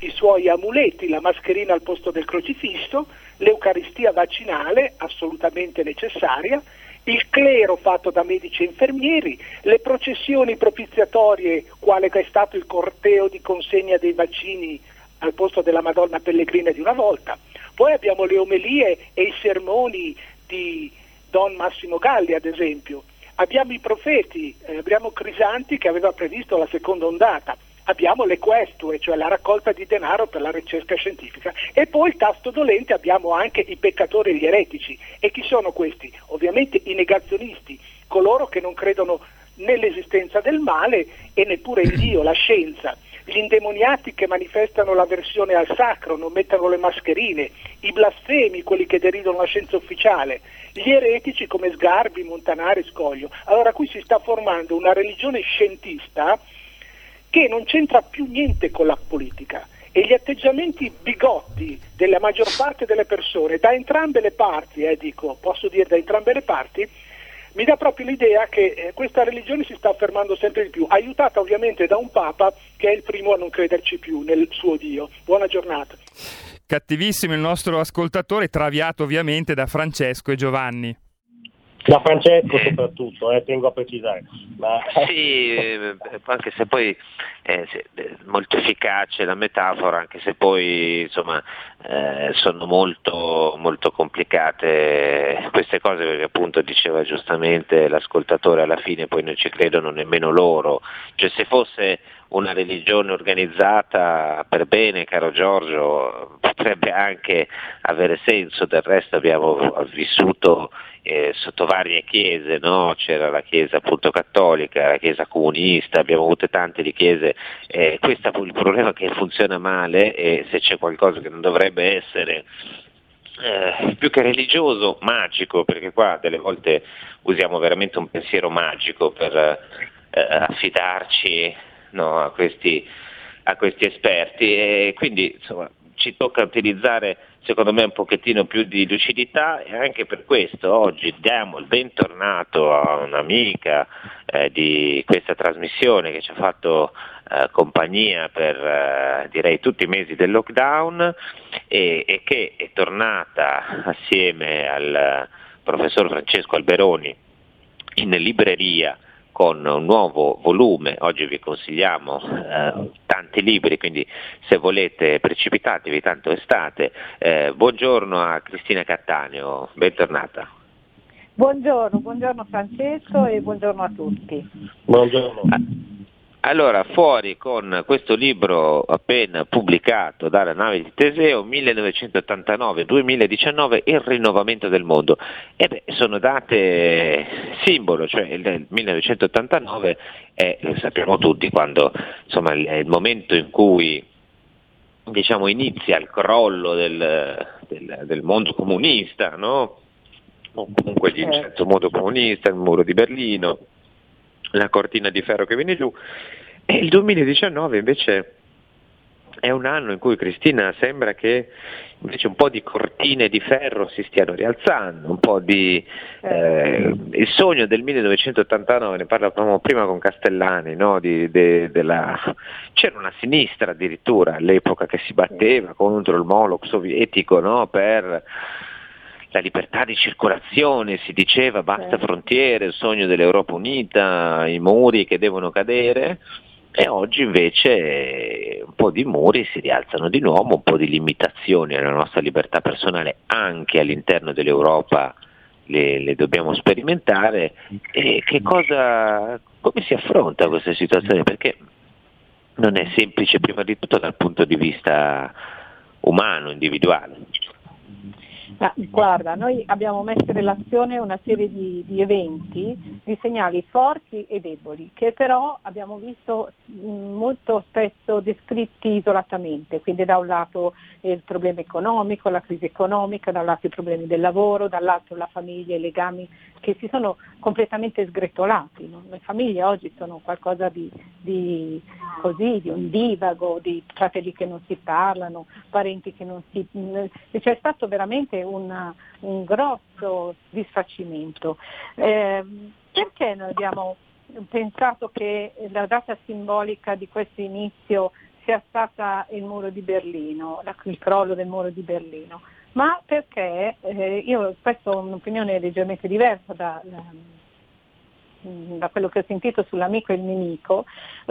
i suoi amuleti, la mascherina al posto del crocifisso, l'eucaristia vaccinale, assolutamente necessaria, il clero fatto da medici e infermieri, le processioni propiziatorie, quale che è stato il corteo di consegna dei vaccini al posto della Madonna Pellegrina di una volta. Poi abbiamo le omelie e i sermoni di Don Massimo Galli, ad esempio. Abbiamo i profeti, eh, abbiamo Crisanti che aveva previsto la seconda ondata, abbiamo le questue, cioè la raccolta di denaro per la ricerca scientifica, e poi il tasto dolente abbiamo anche i peccatori e gli eretici. E chi sono questi? Ovviamente i negazionisti, coloro che non credono nell'esistenza del male e neppure in Dio, la scienza. Gli indemoniati che manifestano l'avversione al sacro, non mettono le mascherine, i blasfemi, quelli che deridono la scienza ufficiale, gli eretici come Sgarbi, Montanari, Scoglio. Allora qui si sta formando una religione scientista che non c'entra più niente con la politica, e gli atteggiamenti bigotti della maggior parte delle persone, da entrambe le parti, eh, dico, posso dire da entrambe le parti, mi dà proprio l'idea che eh, questa religione si sta affermando sempre di più, aiutata ovviamente da un Papa che è il primo a non crederci più nel suo Dio. Buona giornata. Cattivissimo il nostro ascoltatore, traviato ovviamente da Francesco e Giovanni. Da Francesco soprattutto, eh, tengo a precisare. Ma... Sì, eh, anche se poi è eh, molto efficace la metafora, anche se poi insomma eh, sono molto, molto complicate queste cose, perché appunto diceva giustamente l'ascoltatore, alla fine poi non ci credono nemmeno loro. Cioè, se fosse una religione organizzata per bene, caro Giorgio, potrebbe anche avere senso. Del resto abbiamo vissuto eh, sotto varie chiese, no? C'era la chiesa appunto cattolica, la chiesa comunista, abbiamo avute tante di chiese, eh, questo è il problema, che funziona male, e se c'è qualcosa che non dovrebbe essere Eh, più che religioso, magico, perché qua delle volte usiamo veramente un pensiero magico per eh, affidarci, no, a questi, a questi esperti, e quindi insomma ci tocca utilizzare secondo me un pochettino più di lucidità, e anche per questo oggi diamo il bentornato a un'amica eh, di questa trasmissione che ci ha fatto eh, compagnia per eh, direi tutti i mesi del lockdown, e, e che è tornata assieme al professor Francesco Alberoni in libreria con un nuovo volume. Oggi vi consigliamo eh, tanti libri, quindi se volete precipitatevi, tanto estate. Eh, buongiorno a Cristina Cattaneo, bentornata. Buongiorno, buongiorno Francesco e buongiorno a tutti. Buongiorno. Allora, fuori con questo libro appena pubblicato dalla Nave di Teseo, millenovecentottantanove duemiladiciannove, Il rinnovamento del mondo. E beh, sono date simbolo, cioè il millenovecentottantanove è, lo sappiamo tutti, quando insomma è il momento in cui diciamo inizia il crollo del, del, del mondo comunista, no? O comunque in certo modo comunista, il muro di Berlino, la cortina di ferro che viene giù. E il duemiladiciannove invece è un anno in cui, Cristina, sembra che invece un po' di cortine di ferro si stiano rialzando, un po' di eh, il sogno del millenovecentottantanove, ne parlavamo prima con Castellani, no? Di, de, della... c'era una sinistra addirittura all'epoca che si batteva contro il Moloch sovietico, no? Per la libertà di circolazione, si diceva, basta frontiere, il sogno dell'Europa unita, i muri che devono cadere. E oggi invece un po' di muri si rialzano di nuovo, un po' di limitazioni alla nostra libertà personale anche all'interno dell'Europa le, le dobbiamo sperimentare. E che cosa, come si affronta questa situazione? Perché non è semplice, prima di tutto dal punto di vista umano, individuale. Ma, guarda, noi abbiamo messo in relazione una serie di, di eventi, di segnali forti e deboli, che però abbiamo visto molto spesso descritti isolatamente, quindi da un lato il problema economico, la crisi economica, da un lato i problemi del lavoro, dall'altro la famiglia e i legami che si sono completamente sgretolati, no? Le famiglie oggi sono qualcosa di, di così, di un divago, di fratelli che non si parlano, parenti che non si... C'è stato veramente Una, un grosso disfacimento. Eh, perché noi abbiamo pensato che la data simbolica di questo inizio sia stata il muro di Berlino, il crollo del muro di Berlino? Ma perché eh, io spesso ho un'opinione leggermente diversa da, da, da quello che ho sentito sull'amico e il nemico,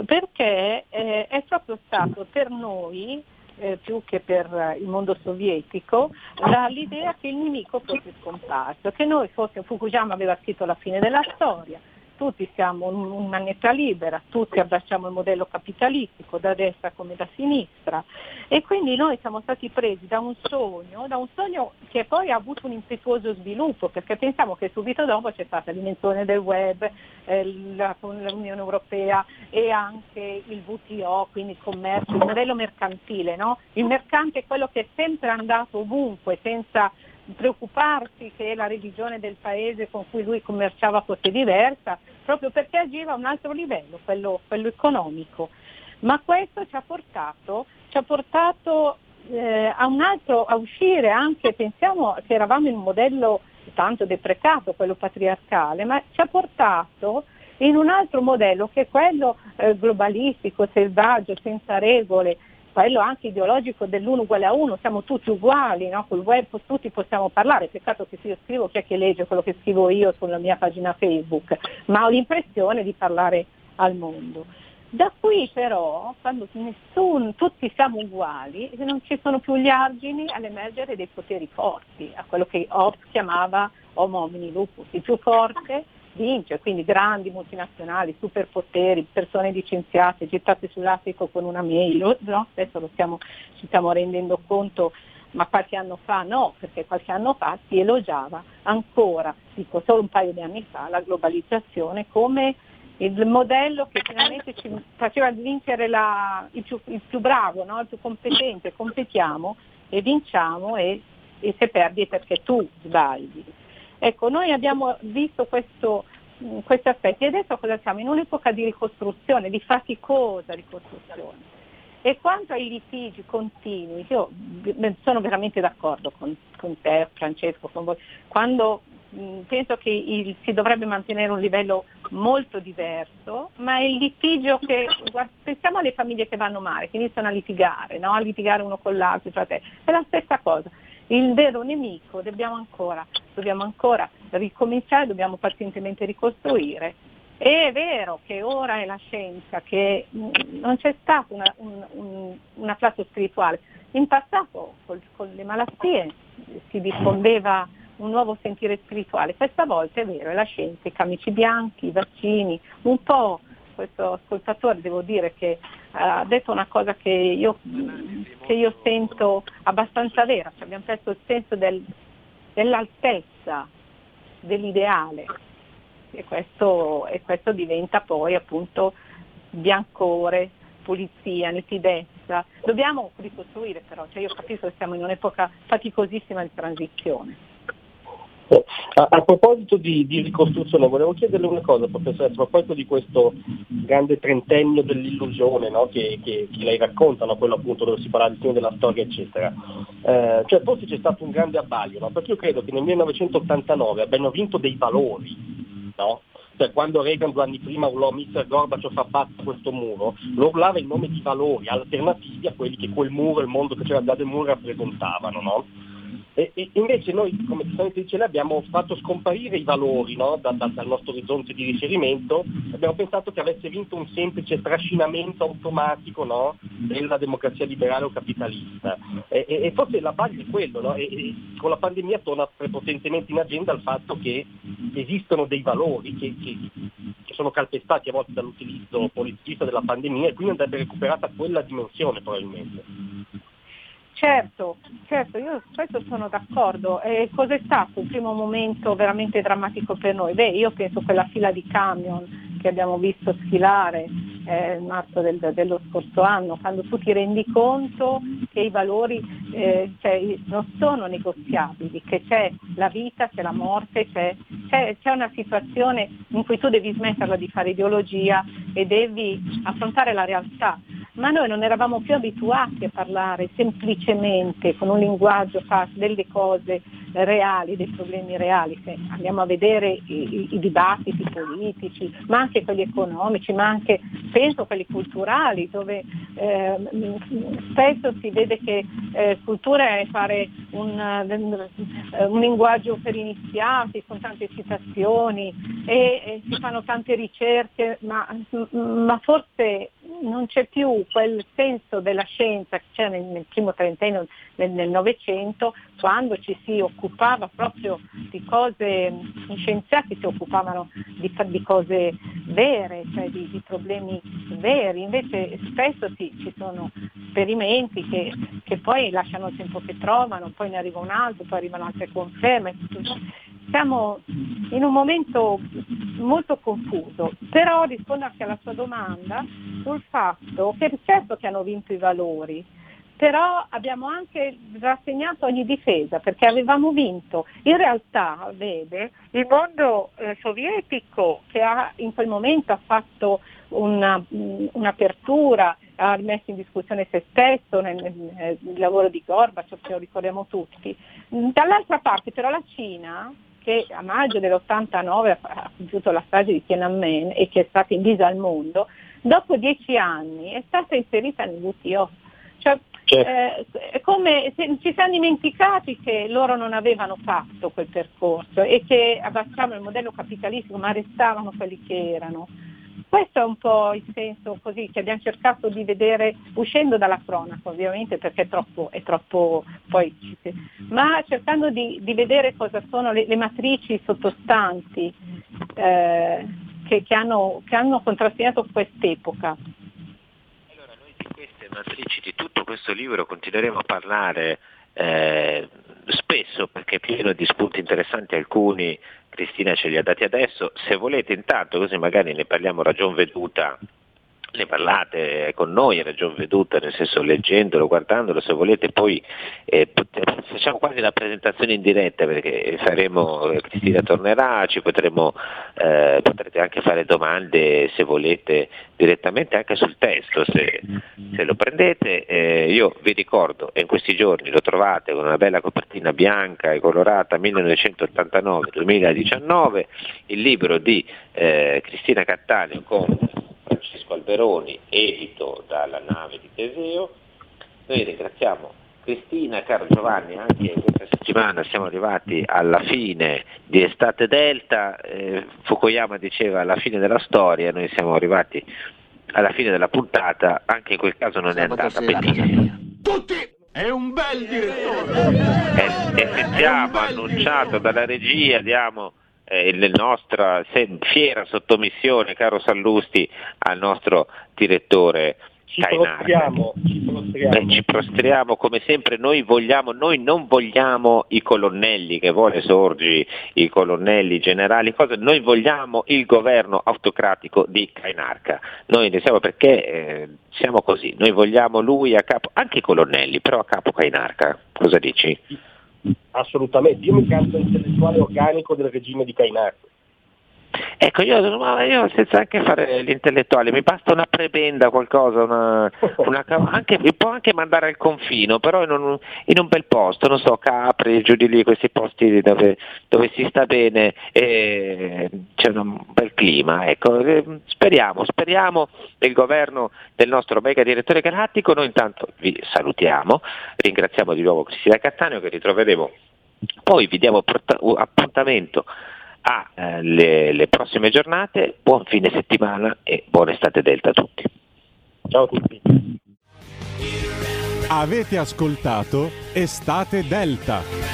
perché eh, è proprio stato per noi, Eh, più che per il mondo sovietico, la, l'idea che il nemico fosse scomparso, che noi fosse, Fukuyama aveva scritto la fine della storia, tutti siamo in una netta libera, tutti abbracciamo il modello capitalistico, da destra come da sinistra, e quindi noi siamo stati presi da un sogno, da un sogno che poi ha avuto un impetuoso sviluppo, perché pensiamo che subito dopo c'è stata l'invenzione del web, eh, la, l'Unione Europea e anche il W T O, quindi il commercio, il modello mercantile, no? Il mercante è quello che è sempre andato ovunque, senza preoccuparsi che la religione del paese con cui lui commerciava fosse diversa, proprio perché agiva a un altro livello, quello, quello economico. Ma questo ci ha portato, ci ha portato eh, a un altro, a uscire anche, pensiamo che eravamo in un modello tanto deprecato, quello patriarcale, ma ci ha portato in un altro modello che è quello eh, globalistico, selvaggio, senza regole, quello anche ideologico dell'uno uguale a uno, siamo tutti uguali, no? Col web tutti possiamo parlare, peccato che se io scrivo chi è che legge quello che scrivo io sulla mia pagina Facebook, ma ho l'impressione di parlare al mondo. Da qui però, quando nessuno, tutti siamo uguali, non ci sono più gli argini all'emergere dei poteri forti, a quello che Hobbes chiamava homo homini lupus, il più forte vince, quindi grandi multinazionali, superpoteri, persone licenziate, gettate sull'apico con una mail, no? Adesso lo stiamo, ci stiamo rendendo conto, ma qualche anno fa no, perché qualche anno fa si elogiava ancora, dico solo un paio di anni fa, la globalizzazione come il modello che finalmente ci faceva vincere la, il, più, il più bravo, no? Il più competente, competiamo e vinciamo e, e se perdi è perché tu sbagli. Ecco, noi abbiamo visto questo, questi aspetti e adesso cosa siamo? In un'epoca di ricostruzione, di faticosa ricostruzione. E quanto ai litigi continui, io sono veramente d'accordo con, con te, Francesco, con voi, quando mh, penso che il, si dovrebbe mantenere un livello molto diverso, ma il litigio che, guarda, pensiamo alle famiglie che vanno male, che iniziano a litigare, no? A litigare uno con l'altro, fratello, è la stessa cosa. Il vero nemico dobbiamo ancora, dobbiamo ancora ricominciare, dobbiamo pazientemente ricostruire. E è vero che ora è la scienza, che non c'è stata una, un, un, un afflato spirituale. In passato col, con le malattie si diffondeva un nuovo sentire spirituale, questa volta è vero, è la scienza, i camici bianchi, i vaccini, un po'. Questo ascoltatore devo dire che ha detto una cosa che io, che io sento abbastanza vera, cioè abbiamo perso il senso del, dell'altezza, dell'ideale e questo, e questo diventa poi appunto biancore, pulizia, nitidezza. Dobbiamo ricostruire però, cioè io capisco che siamo in un'epoca faticosissima di transizione. A, a proposito di, di ricostruzione, volevo chiederle una cosa, professore, a proposito di questo grande trentennio dell'illusione, no? che, che, che lei racconta, no? Quello appunto dove si parla di fine della storia, eccetera. Eh, cioè forse c'è stato un grande abbaglio, no? Perché io credo che nel millenovecentottantanove abbiano vinto dei valori, no? Cioè, quando Reagan due anni prima urlò mister Gorbaciov abbatta questo muro, lo urlava in nome di valori alternativi a quelli che quel muro, il mondo che c'era già del muro rappresentavano, no? E, e invece noi, come giustamente dice lei, abbiamo fatto scomparire i valori, no? da, da, dal nostro orizzonte di riferimento. Abbiamo pensato che avesse vinto un semplice trascinamento automatico, no? della democrazia liberale o capitalista, e, e, e forse la base è quello, no? e, e con la pandemia torna prepotentemente in agenda il fatto che esistono dei valori che, che, che sono calpestati a volte dall'utilizzo politicista della pandemia, e quindi andrebbe recuperata quella dimensione probabilmente. Certo, certo, io spesso sono d'accordo. Eh, cos'è stato il primo momento veramente drammatico per noi? Beh, io penso quella fila di camion che abbiamo visto sfilare eh, marzo del, dello scorso anno, quando tu ti rendi conto che i valori eh, cioè, non sono negoziabili, che c'è la vita, c'è la morte, c'è, c'è, c'è una situazione in cui tu devi smetterla di fare ideologia e devi affrontare la realtà. Ma noi non eravamo più abituati a parlare semplicemente con un linguaggio facile delle cose reali, dei problemi reali. Se andiamo a vedere i, i dibattiti politici, ma anche quelli economici, ma anche penso quelli culturali, dove eh, spesso si vede che eh, cultura è fare un, un linguaggio per inizianti, con tante citazioni e, e si fanno tante ricerche, ma, ma forse non c'è più quel senso della scienza che c'era nel, nel primo trentennio del Novecento, quando ci si occupava proprio di cose, gli scienziati si occupavano di, di cose vere, cioè di, di problemi veri. Invece spesso sì, ci sono esperimenti che, che poi lasciano il tempo che trovano, poi ne arriva un altro, poi arrivano altre conferme. Siamo in un momento molto confuso, però rispondo anche alla sua domanda sul fatto che certo che hanno vinto i valori, però abbiamo anche rassegnato ogni difesa, perché avevamo vinto. In realtà, vede, il mondo eh, sovietico, che ha in quel momento ha fatto una, mh, un'apertura, ha rimesso in discussione se stesso nel, nel, nel, nel lavoro di Gorbaciov, che lo ricordiamo tutti. Dall'altra parte però la Cina, che a maggio dell'ottantanove ha compiuto la strage di Tiananmen e che è stata invisa al mondo, dopo dieci anni è stata inserita nel W T O. Cioè, eh, è come se ci siamo dimenticati che loro non avevano fatto quel percorso e che abbassavano il modello capitalistico, ma restavano quelli che erano. Questo è un po' il senso così che abbiamo cercato di vedere, uscendo dalla cronaca ovviamente, perché è troppo, è troppo poi, ma cercando di, di vedere cosa sono le, le matrici sottostanti eh, che, che, hanno, che hanno contrassegnato quest'epoca. Allora, noi di queste matrici, di tutto questo libro, continueremo a parlare eh, spesso, perché è pieno di spunti interessanti, alcuni Cristina ce li ha dati adesso. Se volete, intanto, così magari ne parliamo a ragion veduta, ne parlate con noi a ragion veduta, nel senso leggendolo, guardandolo, se volete poi eh, poter, facciamo quasi una presentazione in diretta, perché faremo, Cristina tornerà, ci potremo, eh, potrete anche fare domande se volete direttamente anche sul testo, se, se lo prendete. Eh, io vi ricordo, e in questi giorni lo trovate con una bella copertina bianca e colorata, millenovecentottantanove duemiladiciannove, il libro di eh, Cristina Cattaneo con Francesco Alberoni, edito dalla Nave di Teseo. Noi ringraziamo Cristina, caro Giovanni, anche questa settimana siamo arrivati alla fine di Estate Delta. eh, Fukuyama diceva alla fine della storia, noi siamo arrivati alla fine della puntata, anche in quel caso non sì, è andata benissimo. Tutti! È un bel direttore! E sentiamo, annunciato dalla regia, diamo Eh, la nostra fiera sottomissione, caro Sallusti, al nostro direttore. Ci prostriamo, ci prostriamo. Beh, ci prostriamo come sempre. Noi vogliamo, noi non vogliamo i colonnelli che vuole Sorgi, i colonnelli generali, cosa, noi vogliamo il governo autocratico di Cainarca. Noi ne siamo, perché eh, siamo così, noi vogliamo lui a capo, anche i colonnelli, però a capo Cainarca. Cosa dici? Assolutamente, io mi canto intellettuale organico del regime di Cainarca. Ecco, io, io senza anche fare l'intellettuale, mi basta una prebenda, qualcosa, una, una anche, mi può anche mandare al confino, però in un, in un bel posto, non so, Capri, giù di lì, questi posti dove, dove si sta bene e c'è un bel clima. Ecco, speriamo, speriamo del governo del nostro mega direttore galattico. Noi intanto vi salutiamo, ringraziamo di nuovo Cristina Cattaneo, che ritroveremo Poi vi diamo appuntamento alle eh, prossime giornate, buon fine settimana e buona estate Delta a tutti. Ciao a tutti. Avete ascoltato Estate Delta.